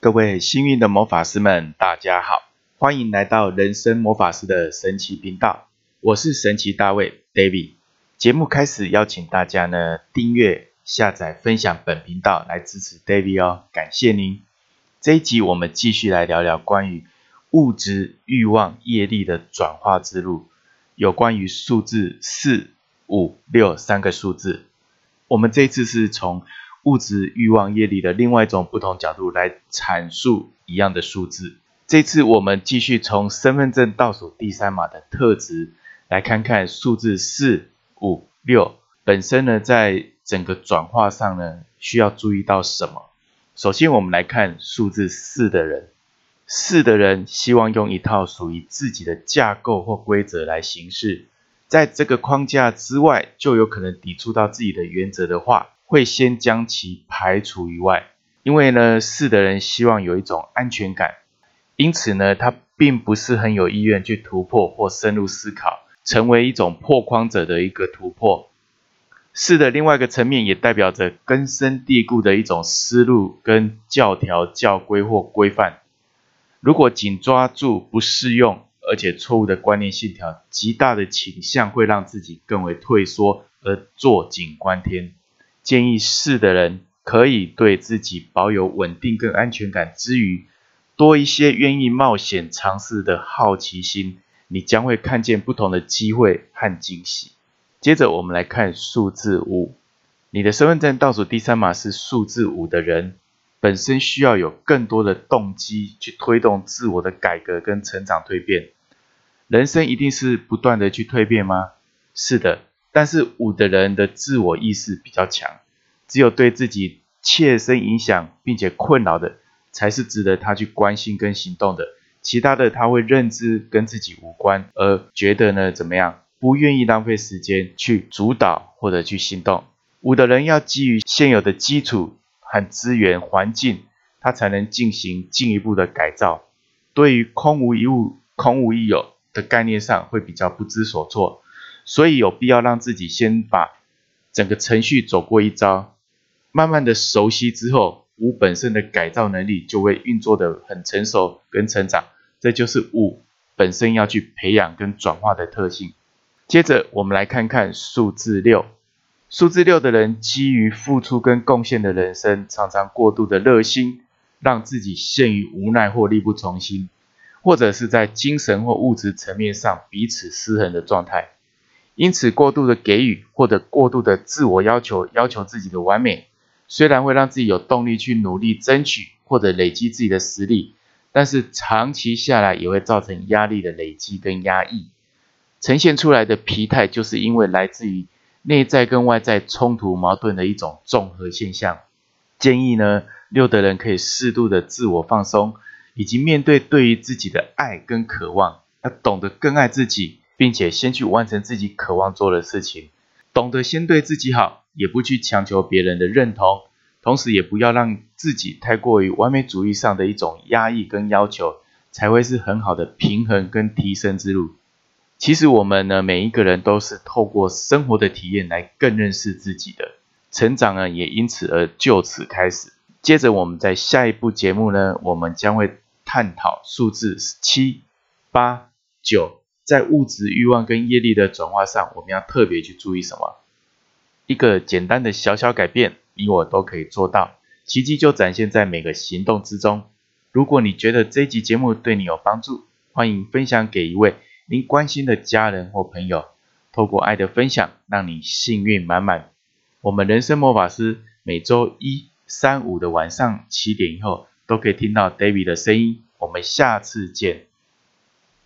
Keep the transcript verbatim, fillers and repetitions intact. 各位幸运的魔法师们，大家好，欢迎来到人生魔法师的神奇频道，我是神奇大卫 David。 节目开始邀请大家呢订阅、下载、分享本频道来支持 David 哦，感谢您。这一集我们继续来聊聊关于物质欲望业力的转化之路，有关于数字四、五、六三个数字。我们这一次是从物质欲望业力的另外一种不同角度来阐述一样的数字。这次我们继续从身份证倒数第三码的特质来看看数字四、五、六本身呢在整个转化上呢需要注意到什么。首先我们来看数字四的人。四的人希望用一套属于自己的架构或规则来行事，在这个框架之外就有可能抵触到自己的原则的话，会先将其排除于外。因为呢四的人希望有一种安全感，因此呢他并不是很有意愿去突破或深入思考，成为一种破框者的一个突破。四的另外一个层面也代表着根深蒂固的一种思路跟教条、教规或规范，如果紧抓住不适用而且错误的观念信条，极大的倾向会让自己更为退缩而坐井观天。建议四的人可以对自己保有稳定跟安全感之余，多一些愿意冒险尝试的好奇心，你将会看见不同的机会和惊喜。接着我们来看数字五，你的身份证倒数第三码是数字五的人，本身需要有更多的动机去推动自我的改革跟成长蜕变。人生一定是不断的去蜕变吗？是的，但是五的人的自我意识比较强，只有对自己切身影响并且困扰的才是值得他去关心跟行动的，其他的他会认知跟自己无关，而觉得呢怎么样不愿意浪费时间去主导或者去行动。五的人要基于现有的基础和资源环境，他才能进行进一步的改造，对于空无一物、空无一有的概念上会比较不知所措，所以有必要让自己先把整个程序走过一遭，慢慢的熟悉之后，五本身的改造能力就会运作的很成熟跟成长，这就是五本身要去培养跟转化的特性。接着我们来看看数字六，数字六的人基于付出跟贡献的人生，常常过度的热心，让自己陷于无奈或力不从心，或者是在精神或物质层面上彼此失衡的状态。因此过度的给予或者过度的自我要求，要求自己的完美，虽然会让自己有动力去努力争取或者累积自己的实力，但是长期下来也会造成压力的累积跟压抑，呈现出来的疲态就是因为来自于内在跟外在冲突矛盾的一种综合现象。建议呢六的人可以适度的自我放松，以及面对对于自己的爱跟渴望，要懂得更爱自己，并且先去完成自己渴望做的事情，懂得先对自己好，也不去强求别人的认同，同时也不要让自己太过于完美主义上的一种压抑跟要求，才会是很好的平衡跟提升之路。其实我们呢，每一个人都是透过生活的体验来更认识自己的，成长呢也因此而就此开始。接着我们在下一部节目呢，我们将会探讨数字七、八、九。在物质欲望跟业力的转化上，我们要特别去注意什么？一个简单的小小改变，你我都可以做到，奇迹就展现在每个行动之中。如果你觉得这集节目对你有帮助，欢迎分享给一位您关心的家人或朋友，透过爱的分享，让你幸运满满。我们人生魔法师每周一、三、五的晚上七点以后，都可以听到 David 的声音。我们下次见。